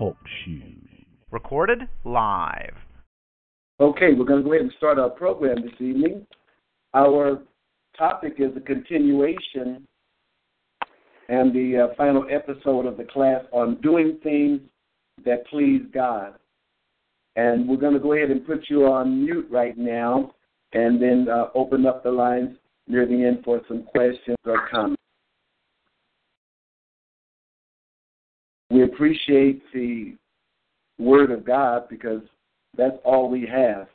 Talk shoes. Recorded live. Okay, we're going to go ahead and start our program this evening. Our topic is a continuation and the final episode of the class on doing things that please God. And we're going to go ahead and put you on mute right now and then open up the lines near the end for some questions or comments. We appreciate the Word of God because that's all we have,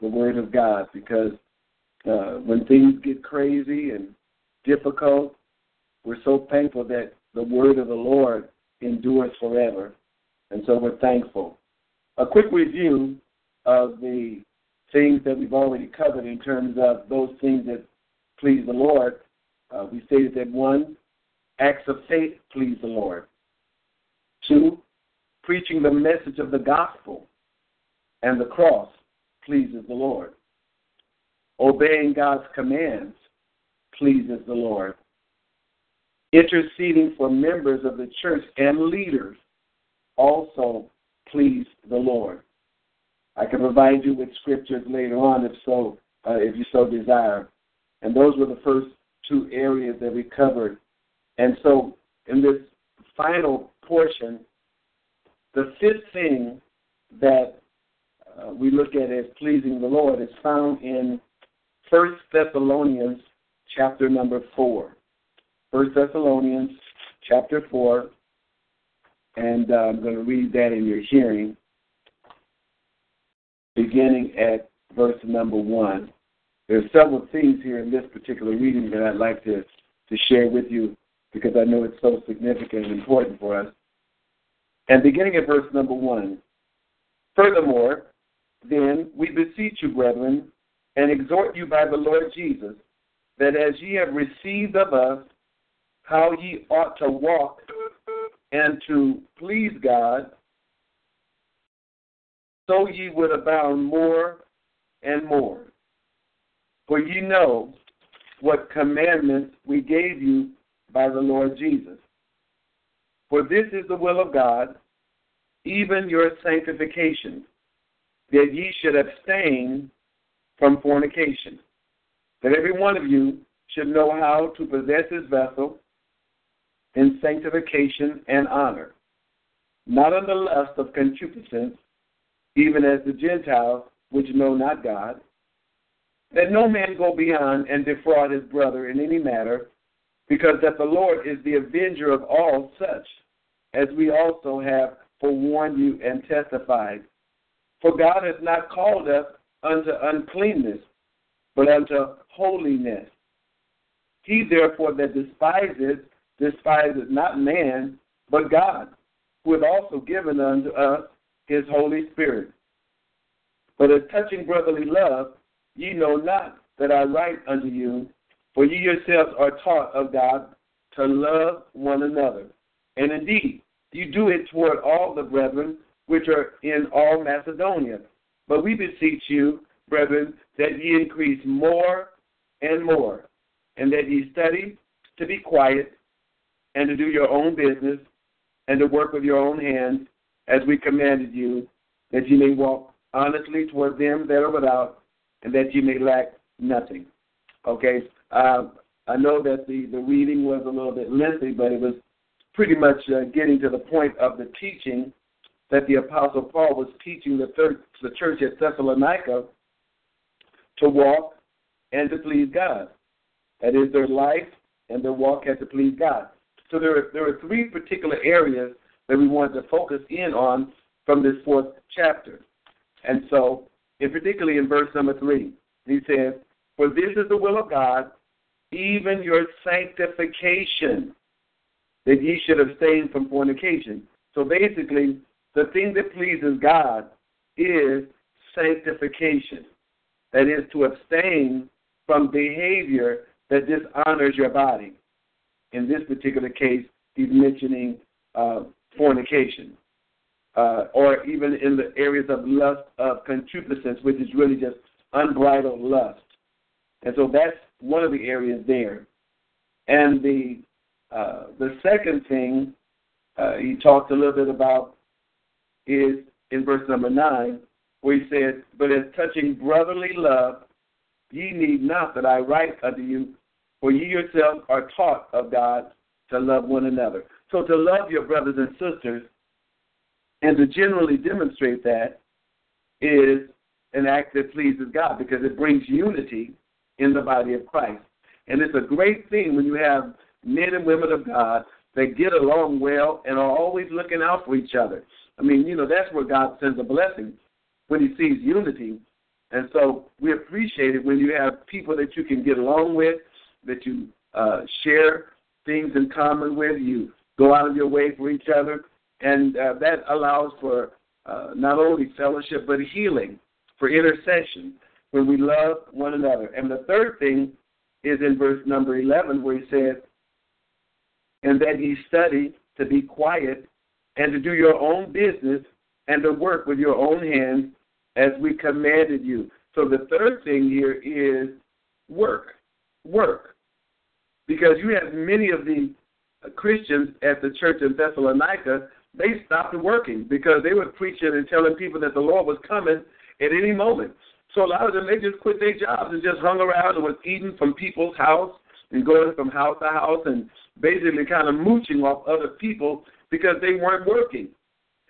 the Word of God, because when things get crazy and difficult, we're so thankful that the Word of the Lord endures forever. And so we're thankful. A quick review of the things that we've already covered in terms of those things that please the Lord. We stated that 1, acts of faith please the Lord. 2, preaching the message of the gospel and the cross pleases the Lord. Obeying God's commands pleases the Lord. Interceding for members of the church and leaders also please the Lord. I can provide you with scriptures later on if you so desire. And those were the first 2 areas that we covered. And so in this final portion, the 5th thing that we look at as pleasing the Lord is found in 1 Thessalonians chapter number 4. 1 Thessalonians chapter 4. And I'm going to read that in your hearing, beginning at verse number 1. There are several things here in this particular reading that I'd like to share with you because I know it's so significant and important for us. And beginning at verse number 1, furthermore, then, we beseech you, brethren, and exhort you by the Lord Jesus, that as ye have received of us how ye ought to walk and to please God, so ye would abound more and more. For ye know what commandments we gave you by the Lord Jesus. For this is the will of God, even your sanctification, that ye should abstain from fornication, that every one of you should know how to possess his vessel in sanctification and honor, not in the lust of concupiscence, even as the Gentiles which know not God, that no man go beyond and defraud his brother in any matter, because that the Lord is the avenger of all such, as we also have forewarned you and testified. For God hath not called us unto uncleanness, but unto holiness. He therefore that despiseth not man, but God, who hath also given unto us his Holy Spirit. But as touching brotherly love, ye know not that I write unto you, for ye yourselves are taught of God to love one another. And indeed, you do it toward all the brethren which are in all Macedonia. But we beseech you, brethren, that ye increase more and more, and that ye study to be quiet, and to do your own business, and to work with your own hands, as we commanded you, that you may walk honestly toward them that are without, and that you may lack nothing. Okay, I know that the reading was a little bit lengthy, but it was pretty much getting to the point of the teaching that the Apostle Paul was teaching the church at Thessalonica to walk and to please God. That is, their life and their walk had to please God. So there are 3 particular areas that we wanted to focus in on from this 4th chapter. And so, in particularly in verse number 3, he says, for this is the will of God, even your sanctification, that ye should abstain from fornication. So basically, the thing that pleases God is sanctification. That is to abstain from behavior that dishonors your body. In this particular case, he's mentioning fornication. Or even in the areas of lust of concupiscence, which is really just unbridled lust. And so that's one of the areas there. And the second thing he talked a little bit about is in verse number 9, where he said, "But as touching brotherly love, ye need not that I write unto you, for ye yourselves are taught of God to love one another." So to love your brothers and sisters and to generally demonstrate that is an act that pleases God because it brings unity in the body of Christ. And it's a great thing when you have men and women of God that get along well and are always looking out for each other. I mean, you know, that's where God sends a blessing, when he sees unity. And so we appreciate it when you have people that you can get along with, that you share things in common with, you go out of your way for each other. And that allows for not only fellowship, but healing, for intercession, when we love one another. And the third thing is in verse number 11, where he says, "And that ye study to be quiet and to do your own business and to work with your own hands as we commanded you." So the third thing here is work. Because you have many of the Christians at the church in Thessalonica, they stopped working because they were preaching and telling people that the Lord was coming at any moment. So a lot of them, they just quit their jobs and just hung around and was eating from people's house and going from house to house and basically kind of mooching off other people because they weren't working.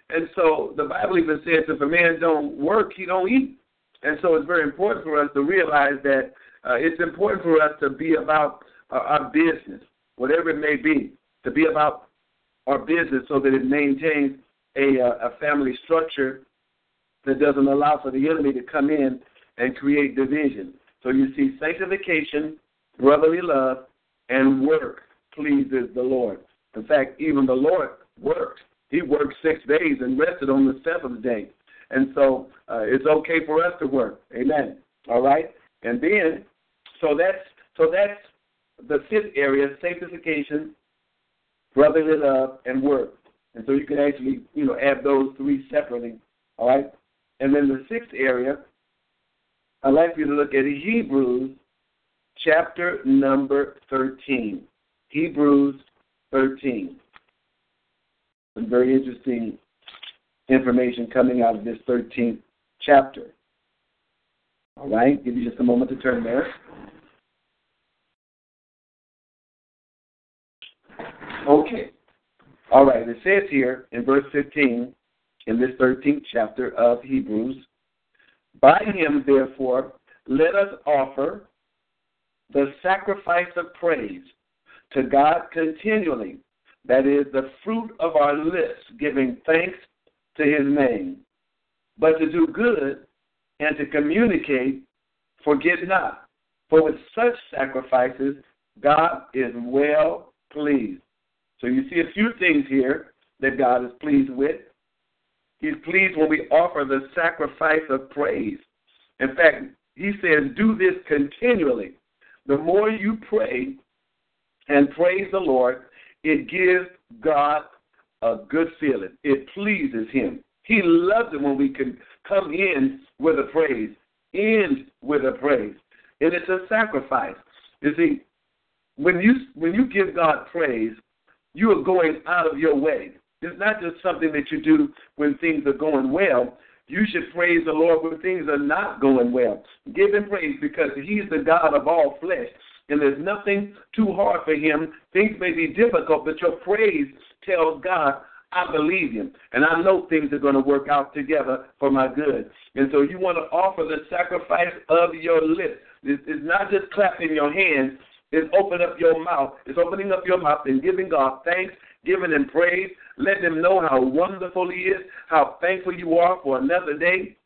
And so the Bible even says if a man don't work, he don't eat. And so it's very important for us to realize that it's important for us to be about our business, whatever it may be, to be about our business so that it maintains a family structure that doesn't allow for the enemy to come in and create division. So you see sanctification, brotherly love, and work pleases the Lord. In fact, even the Lord worked. He worked 6 days and rested on the seventh day. And so it's okay for us to work. Amen. All right? And then, so that's the fifth area, sanctification, brotherly love, and work. And so you can actually, you know, add those three separately. All right? And then the sixth area, I'd like you to look at Hebrews chapter number 13. Hebrews 13. Some very interesting information coming out of this 13th chapter. All right? Give you just a moment to turn there. Okay. All right. It says here in verse 15, in this 13th chapter of Hebrews, "By him, therefore, let us offer the sacrifice of praise to God continually, that is, the fruit of our lips, giving thanks to his name. But to do good and to communicate, forget not, for with such sacrifices God is well pleased." So you see a few things here that God is pleased with. He's pleased when we offer the sacrifice of praise. In fact, he says, do this continually. The more you pray and praise the Lord, it gives God a good feeling. It pleases him. He loves it when we can come in with a praise, end with a praise. And it's a sacrifice. You see, when you give God praise, you are going out of your way. It's not just something that you do when things are going well. You should praise the Lord when things are not going well. Give him praise because he's the God of all flesh, and there's nothing too hard for him. Things may be difficult, but your praise tells God, I believe him, and I know things are going to work out together for my good. And so you want to offer the sacrifice of your lips. It's not just clapping your hands. It's opening up your mouth. It's opening up your mouth and giving God thanks, giving him praise, letting him know how wonderful he is, how thankful you are for another day.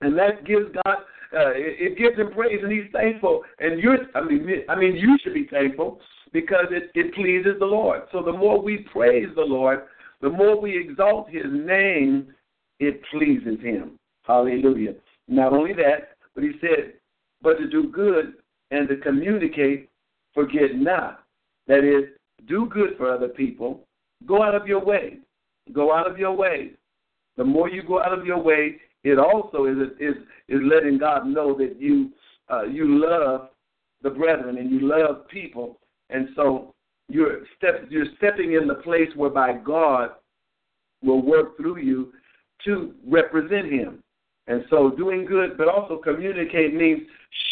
And that gives God, it gives him praise, and he's thankful. And you should be thankful because it pleases the Lord. So the more we praise the Lord, the more we exalt his name, it pleases him. Hallelujah. Not only that, but he said, but to do good and to communicate, forget not. That is, do good for other people. Go out of your way. Go out of your way. The more you go out of your way, it also is letting God know that you love the brethren and you love people. And so you're stepping in the place whereby God will work through you to represent him. And so doing good, but also communicate means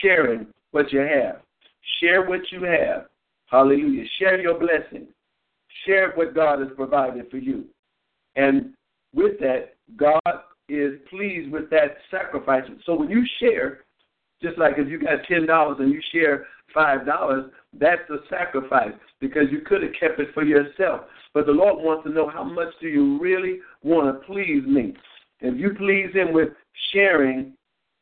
sharing what you have. Share what you have. Hallelujah. Share your blessing. Share what God has provided for you. And with that, God is pleased with that sacrifice. So when you share, just like if you got $10 and you share $5, that's a sacrifice because you could have kept it for yourself. But the Lord wants to know, how much do you really want to please me? If you please him with sharing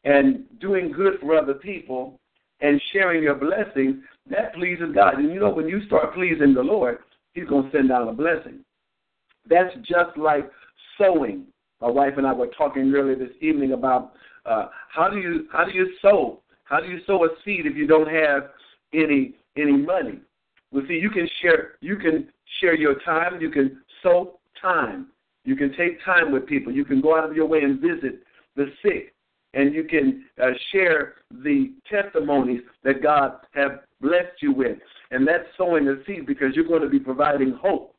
and doing good for other people and sharing your blessings, that pleases God. And you know, when you start pleasing the Lord, he's going to send down a blessing. That's just like sowing. My wife and I were talking earlier this evening about how do you sow? How do you sow a seed if you don't have any money? Well, see, you can share your time. You can sow time. You can take time with people. You can go out of your way and visit the sick, and you can share the testimonies that God have blessed you with. And that's sowing a seed because you're going to be providing hope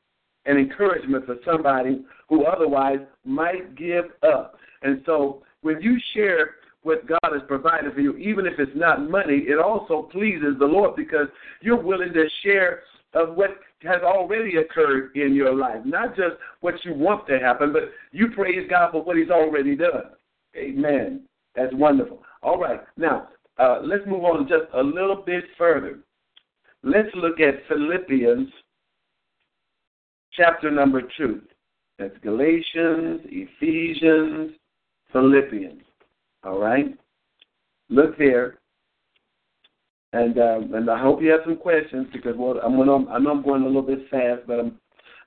and encouragement for somebody who otherwise might give up. And so when you share what God has provided for you, even if it's not money, it also pleases the Lord because you're willing to share of what has already occurred in your life, not just what you want to happen, but you praise God for what he's already done. Amen. That's wonderful. All right. Now, let's move on just a little bit further. Let's look at Philippians chapter number 2. That's Galatians, Ephesians, Philippians. All right? Look there. And I hope you have some questions because I know I'm going a little bit fast, but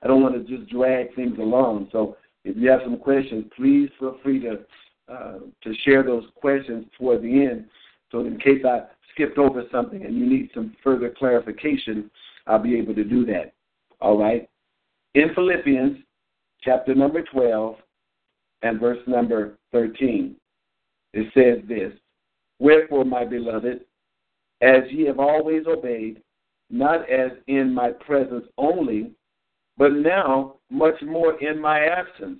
I don't want to just drag things along. So if you have some questions, please feel free to share those questions toward the end. So in case I skipped over something and you need some further clarification, I'll be able to do that. All right? In Philippians chapter number 12 and verse number 13, it says this, wherefore, my beloved, as ye have always obeyed, not as in my presence only, but now much more in my absence,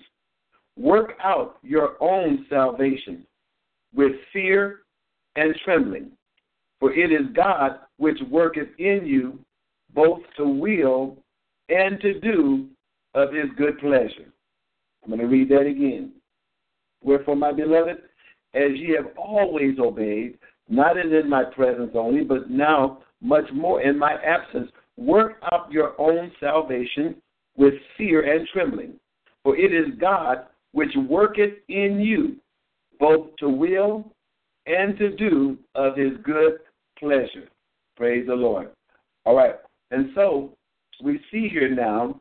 work out your own salvation with fear and trembling, for it is God which worketh in you both to will and to do of his good pleasure. I'm going to read that again. Wherefore, my beloved, as ye have always obeyed, not as in my presence only, but now much more in my absence, work out your own salvation with fear and trembling. For it is God which worketh in you, both to will and to do of his good pleasure. Praise the Lord. All right. And so we see here now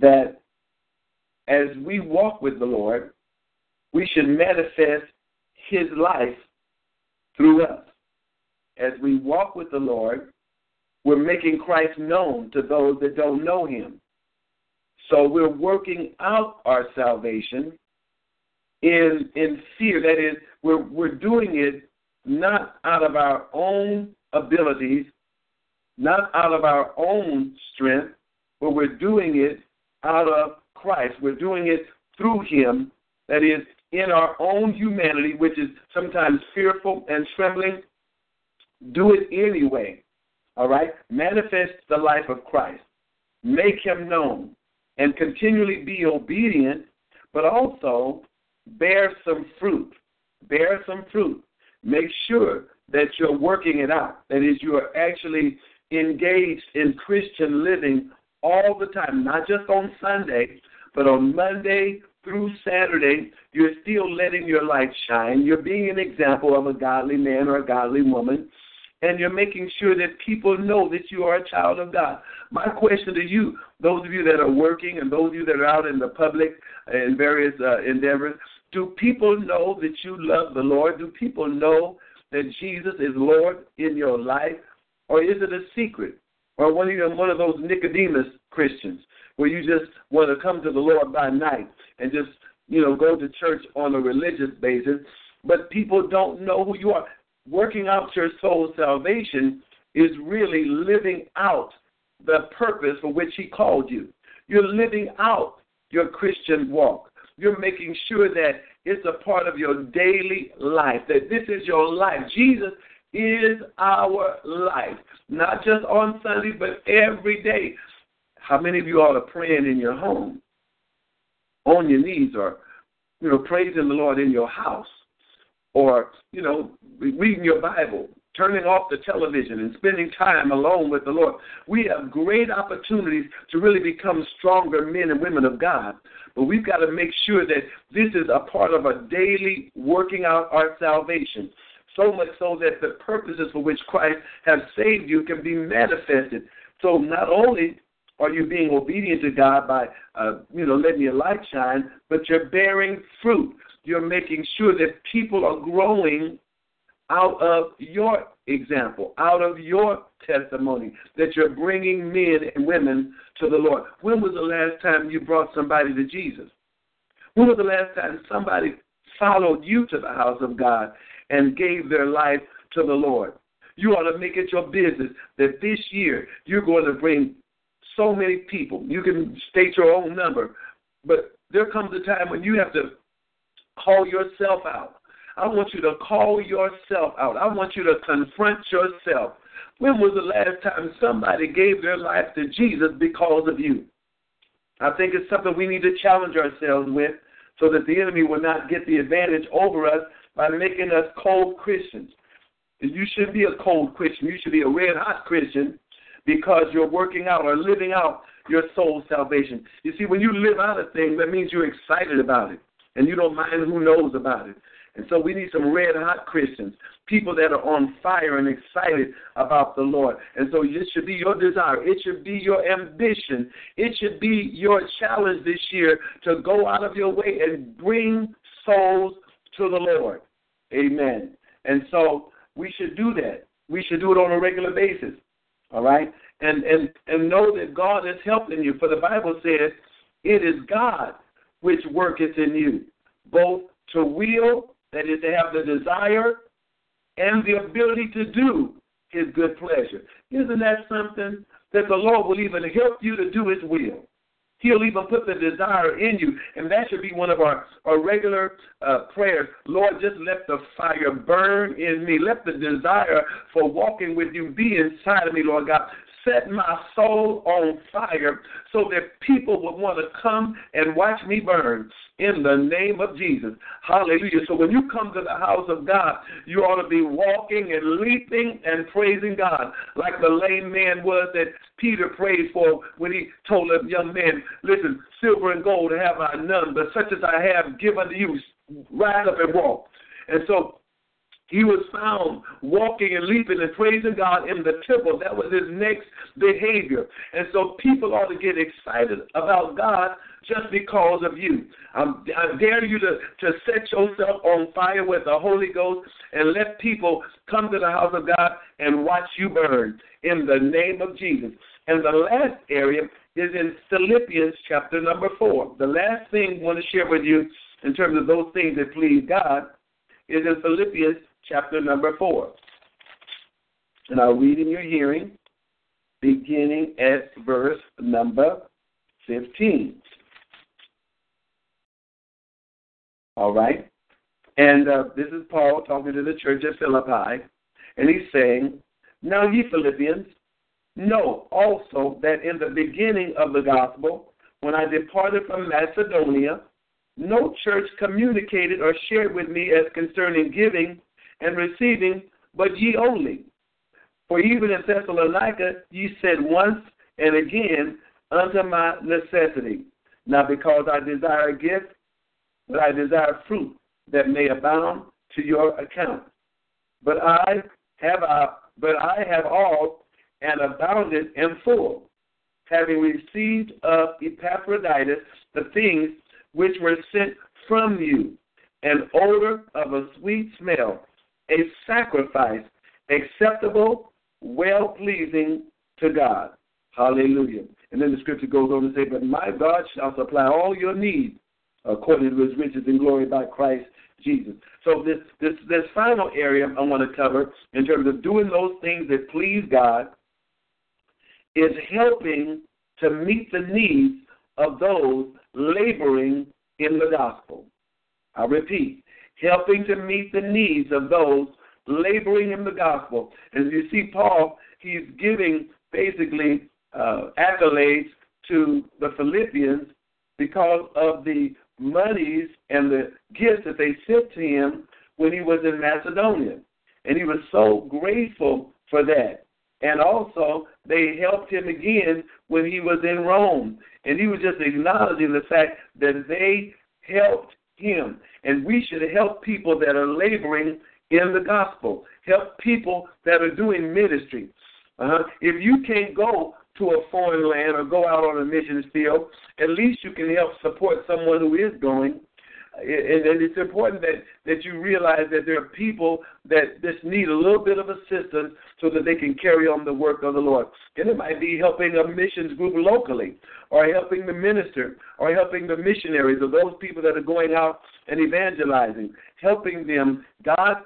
that as we walk with the Lord, we should manifest his life through us. As we walk with the Lord, we're making Christ known to those that don't know him. So we're working out our salvation in fear. That is, we're doing it not out of our own abilities, not out of our own strength, but we're doing it out of Christ. We're doing it through him, that is, in our own humanity, which is sometimes fearful and trembling. Do it anyway, all right? Manifest the life of Christ. Make him known and continually be obedient, but also bear some fruit. Bear some fruit. Make sure that you're working it out, that is, you are actually engaged in Christian living all the time, not just on Sunday, but on Monday through Saturday, you're still letting your light shine. You're being an example of a godly man or a godly woman. and you're making sure that people know that you are a child of God. My question to you, those of you that are working and those of you that are out in the public in various endeavors, do people know that you love the Lord? Do people know that Jesus is Lord in your life? Or is it a secret? Or one of those Nicodemus Christians where you just want to come to the Lord by night and just, go to church on a religious basis, but people don't know who you are. Working out your soul's salvation is really living out the purpose for which he called you. You're living out your Christian walk. You're making sure that it's a part of your daily life, that this is your life. Jesus is our life, not just on Sunday, but every day. How many of you all are praying in your home, on your knees, or, praising the Lord in your house, or, reading your Bible, turning off the television and spending time alone with the Lord? We have great opportunities to really become stronger men and women of God, but we've got to make sure that this is a part of a daily working out our salvation, so much so that the purposes for which Christ has saved you can be manifested. So not only are you being obedient to God by, letting your light shine, but you're bearing fruit. You're making sure that people are growing out of your example, out of your testimony, that you're bringing men and women to the Lord. When was the last time you brought somebody to Jesus? When was the last time somebody followed you to the house of God and gave their life to the Lord? You ought to make it your business that this year you're going to bring so many people. You can state your own number, but there comes a time when you have to call yourself out. I want you to call yourself out. I want you to confront yourself. When was the last time somebody gave their life to Jesus because of you? I think it's something we need to challenge ourselves with so that the enemy will not get the advantage over us by making us cold Christians. You shouldn't be a cold Christian. You should be a red-hot Christian because you're working out or living out your soul's salvation. You see, when you live out a thing, that means you're excited about it, and you don't mind who knows about it. And so we need some red-hot Christians, people that are on fire and excited about the Lord. And so it should be your desire. It should be your ambition. It should be your challenge this year to go out of your way and bring souls to the Lord. Amen. And so we should do that. We should do it on a regular basis, all right? And know that God is helping you, for the Bible says, it is God which worketh in you, both to will, that is to have the desire and the ability to do his good pleasure. Isn't that something? That the Lord will even help you to do his will. He'll even put the desire in you, and that should be one of our regular prayers. Lord, just let the fire burn in me. Let the desire for walking with you be inside of me, Lord God. Set my soul on fire so that people would want to come and watch me burn in the name of Jesus. Hallelujah. So when you come to the house of God, you ought to be walking and leaping and praising God like the lame man was that Peter prayed for when he told a young man, listen, silver and gold have I none, but such as I have give unto you, rise up and walk. And so he was found walking and leaping and praising God in the temple. That was his next behavior. And so people ought to get excited about God just because of you. I dare you to set yourself on fire with the Holy Ghost and let people come to the house of God and watch you burn in the name of Jesus. And the last area is in Philippians chapter number 4. The last thing I want to share with you in terms of those things that please God is in Philippians chapter number 4. And I'll read in your hearing, beginning at verse number 15. All right? And this is Paul talking to the church at Philippi, and he's saying, now ye Philippians know also that in the beginning of the gospel, when I departed from Macedonia, no church communicated or shared with me as concerning giving and receiving, but ye only. For even in Thessalonica ye said once and again unto my necessity, not because I desire a gift, but I desire fruit that may abound to your account. But I have but I have all and abounded in full, having received of Epaphroditus the things which were sent from you, an odor of a sweet smell, a sacrifice acceptable, well-pleasing to God. Hallelujah. And then the scripture goes on to say, but my God shall supply all your needs according to his riches and glory by Christ Jesus. So this final area I want to cover in terms of doing those things that please God is helping to meet the needs of those laboring in the gospel. I repeat, helping to meet the needs of those laboring in the gospel. And you see Paul, he's giving basically accolades to the Philippians because of the monies and the gifts that they sent to him when he was in Macedonia. And he was so grateful for that. And also, they helped him again when he was in Rome. And he was just acknowledging the fact that they helped him. And we should help people that are laboring in the gospel. Help people that are doing ministry. If you can't go to a foreign land or go out on a mission field, at least you can help support someone who is going. And it's important that you realize that there are people that just need a little bit of assistance so that they can carry on the work of the Lord. And it might be helping a missions group locally or helping the minister or helping the missionaries or those people that are going out and evangelizing, helping them. God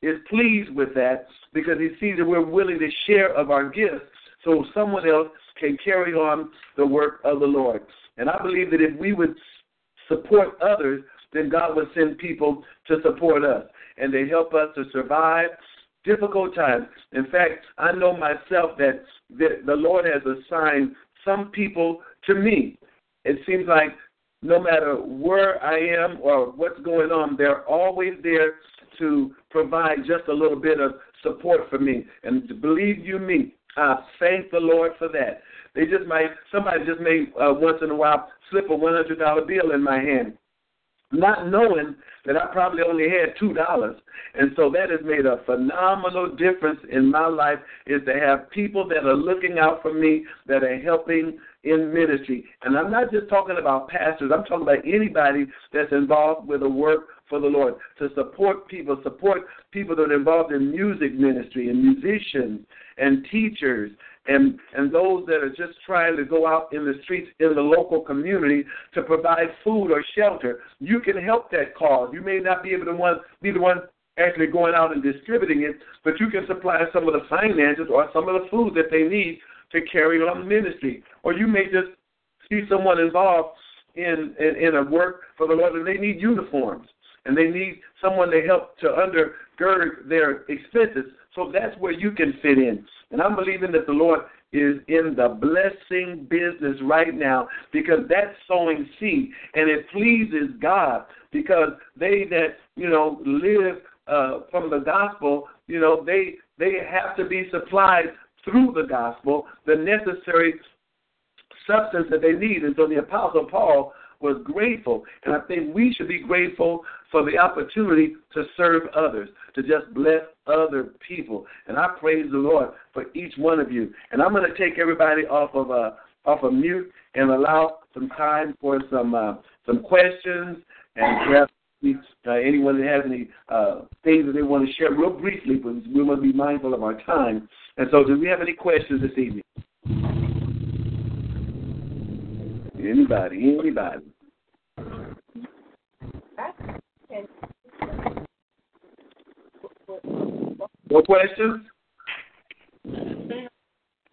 is pleased with that because he sees that we're willing to share of our gifts so someone else can carry on the work of the Lord. And I believe that if we would support others, then God will send people to support us, and they help us to survive difficult times. In fact, I know myself that the Lord has assigned some people to me. It seems like no matter where I am or what's going on, they're always there to provide just a little bit of support for me. And believe you me, I thank the Lord for that. They just might, somebody just may once in a while slip a $100 bill in my hand, not knowing that I probably only had $2. And so that has made a phenomenal difference in my life, is to have people that are looking out for me, that are helping in ministry. And I'm not just talking about pastors. I'm talking about anybody that's involved with the work for the Lord, to support people that are involved in music ministry and musicians and teachers and those that are just trying to go out in the streets in the local community to provide food or shelter. You can help that cause. You may not be able to be the one actually going out and distributing it, but you can supply some of the finances or some of the food that they need to carry on ministry. Or you may just see someone involved in a work for the Lord and they need uniforms. And they need someone to help to undergird their expenses. So that's where you can fit in. And I'm believing that the Lord is in the blessing business right now because that's sowing seed. And it pleases God because they that, live from the gospel, they have to be supplied through the gospel the necessary substance that they need. And so the Apostle Paul was grateful, and I think we should be grateful for the opportunity to serve others, to just bless other people. And I praise the Lord for each one of you. And I'm going to take everybody off of mute and allow some time for some questions and perhaps anyone that has any things that they want to share real briefly, but we want to be mindful of our time. And so, do we have any questions this evening? Anybody. No questions?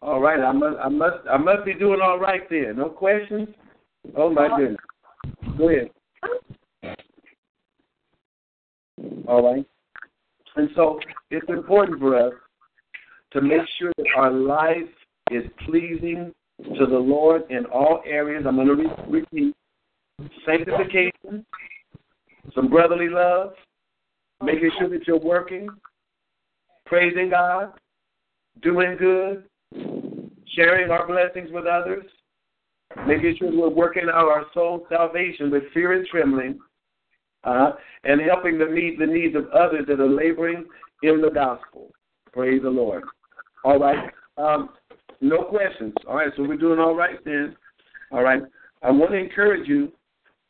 All right, I must be doing all right there. No questions? Oh my goodness. Go ahead. All right. And so it's important for us to make sure that our life is pleasing to the Lord in all areas. I'm going to repeat: sanctification, some brotherly love, making sure that you're working, praising God, doing good, sharing our blessings with others, making sure we're working out our soul salvation with fear and trembling, and helping to meet the needs of others that are laboring in the gospel. Praise the Lord. All right. No questions. All right, so we're doing all right then. All right. I want to encourage you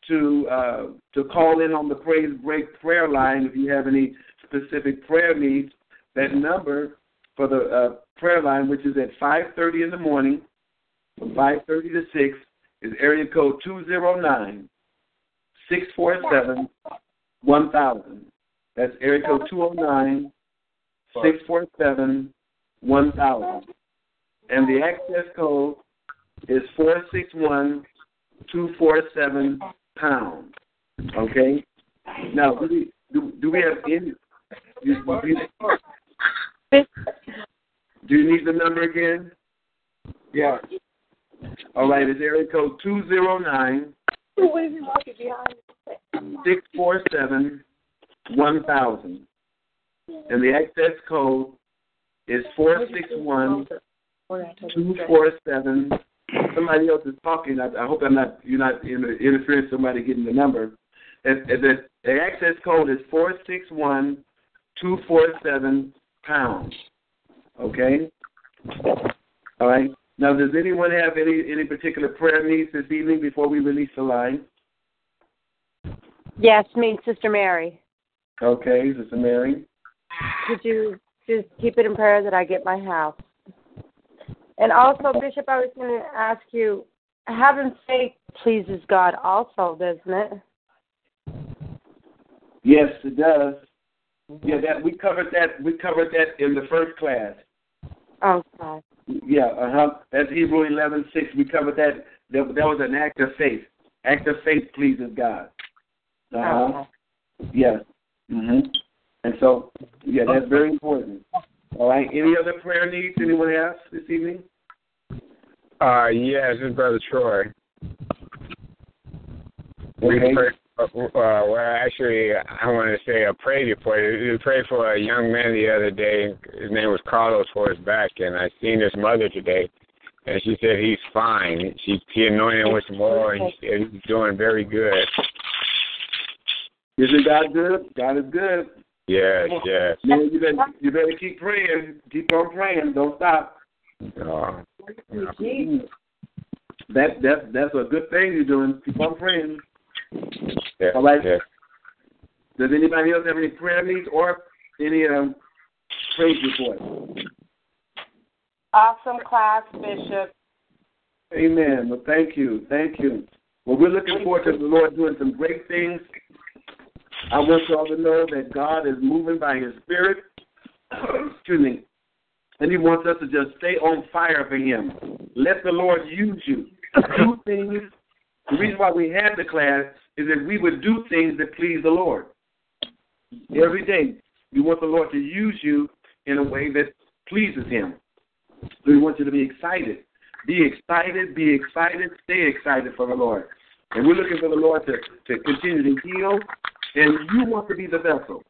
to call in on the Praise Break prayer line if you have any specific prayer needs. That number for the prayer line, which is at 5:30 in the morning, from 5:30 to 6, is area code 209-647-1000. That's area code 209-647-1000. And the access code is 461-247-pound. Okay? Now, do we have any? Do you need the number again? Yeah. All right, it's area code 209-647-1000. And the access code is 461-247. Somebody else is talking. I hope you're not interfering with somebody getting the number. The access code is 461-247-pound. Okay? All right. Now, does anyone have any particular prayer needs this evening before we release the line? Yes, me, Sister Mary. Okay, Sister Mary. Could you just keep it in prayer that I get my house? And also, Bishop, I was going to ask you, having faith pleases God also, doesn't it? Yes, it does. Yeah, we covered that in the first class. Okay. Yeah, that's Hebrews 11:6. We covered that. That was an act of faith. Act of faith pleases God. Yeah. Mm-hmm. And so, yeah, that's very important. All right. Any other prayer needs anyone has this evening? Yeah, this is Brother Troy. Okay. Well, actually, I want to say I prayed for you. We prayed for a young man the other day. His name was Carlos for his back, and I seen his mother today, and she said he's fine. She anointed him with some oil, and he's doing very good. Isn't God good? God is good. Yes, yes. Man, you better keep praying. Keep on praying. Don't stop. Oh, no. That's a good thing you're doing. Keep on praying. Yeah, all right. Yeah. Does anybody else have any prayer needs or any praise reports? Awesome class, Bishop. Amen. Well, thank you. Thank you. Well, we're looking forward to the Lord doing some great things. I want you all to know that God is moving by His Spirit. Excuse me. And He wants us to just stay on fire for Him. Let the Lord use you. Do things. The reason why we had the class is that we would do things that please the Lord. Every day, we want the Lord to use you in a way that pleases Him. So we want you to be excited. Be excited, stay excited for the Lord. And we're looking for the Lord to continue to heal. And you want to be the vessel.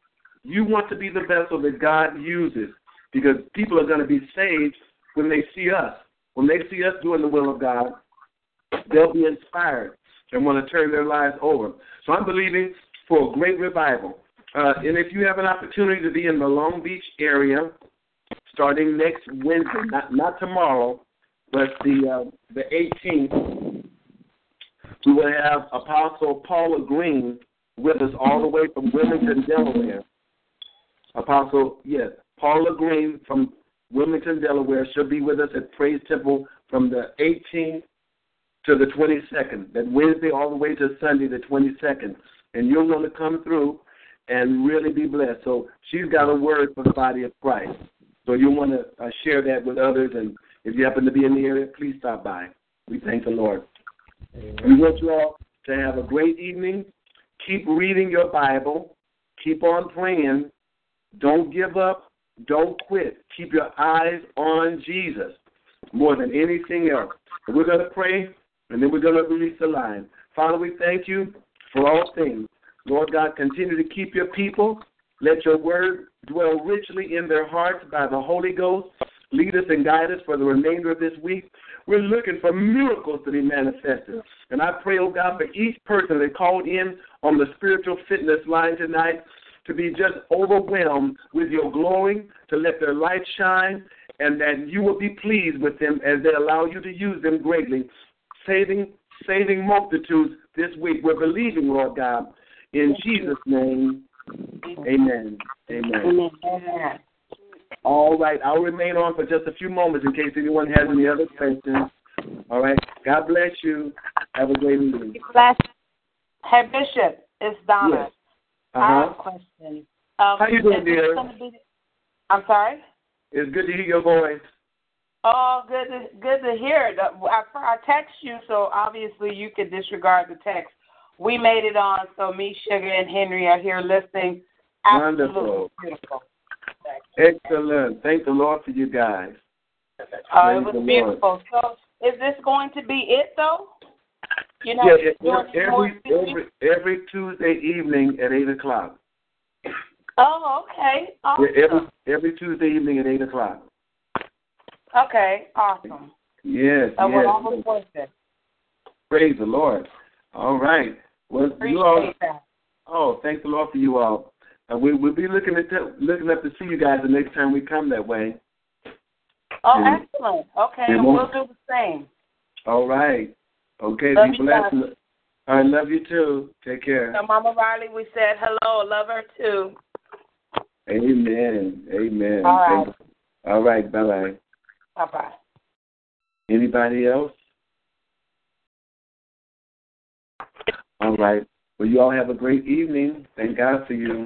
You want to be the vessel that God uses, because people are going to be saved when they see us. When they see us doing the will of God, they'll be inspired and want to turn their lives over. So I'm believing for a great revival. And if you have an opportunity to be in the Long Beach area starting next Wednesday, not tomorrow, but the 18th, we will have Apostle Paula Green with us all the way from Wilmington, Delaware. Paula Green from Wilmington, Delaware. She'll be with us at Praise Temple from the 18th to the 22nd, that Wednesday all the way to Sunday, the 22nd. And you're going to come through and really be blessed. So she's got a word for the body of Christ. So you want to share that with others, and if you happen to be in the area, please stop by. We thank the Lord. Amen. We want you all to have a great evening. Keep reading your Bible. Keep on praying. Don't give up. Don't quit. Keep your eyes on Jesus more than anything else. And we're going to pray, and then we're going to release the line. Father, we thank you for all things. Lord God, continue to keep your people. Let your word dwell richly in their hearts by the Holy Ghost. Lead us and guide us for the remainder of this week. We're looking for miracles to be manifested. And I pray, oh God, for each person that called in on the spiritual fitness line tonight, to be just overwhelmed with your glory, to let their light shine, and that you will be pleased with them as they allow you to use them greatly, saving multitudes this week. We're believing, Lord God, in Jesus' name. Amen. Amen. Amen. All right, I'll remain on for just a few moments in case anyone has any other questions. All right, God bless you. Have a great evening. Hey, Bishop, it's Donna. Yes. Uh-huh. I have a question. How you doing, dear? I'm sorry? It's good to hear your voice. Oh, good to hear it. I text you, so obviously you can disregard the text. We made it on, so me, Sugar, and Henry are here listening. Absolutely wonderful. Beautiful. Excellent. Thank the Lord for you guys. It was beautiful. Lord. So is this going to be it, though? You know, every Tuesday evening at 8 o'clock. Oh, okay. Awesome. Yeah, every Tuesday evening at 8 o'clock. Okay, awesome. Yes, yes. We're almost worth it. Praise the Lord. All right. Well, appreciate you all, that. Oh, thank the Lord for you all. We'll be looking up to see you guys the next time we come that way. Oh, and, excellent. Okay, and we'll do the same. All right. Okay, love be blessed. I love you, too. Take care. So, Mama Riley, we said hello. Love her, too. Amen. Amen. All right. All right. Bye-bye. Bye-bye. Anybody else? All right. Well, you all have a great evening. Thank God for you.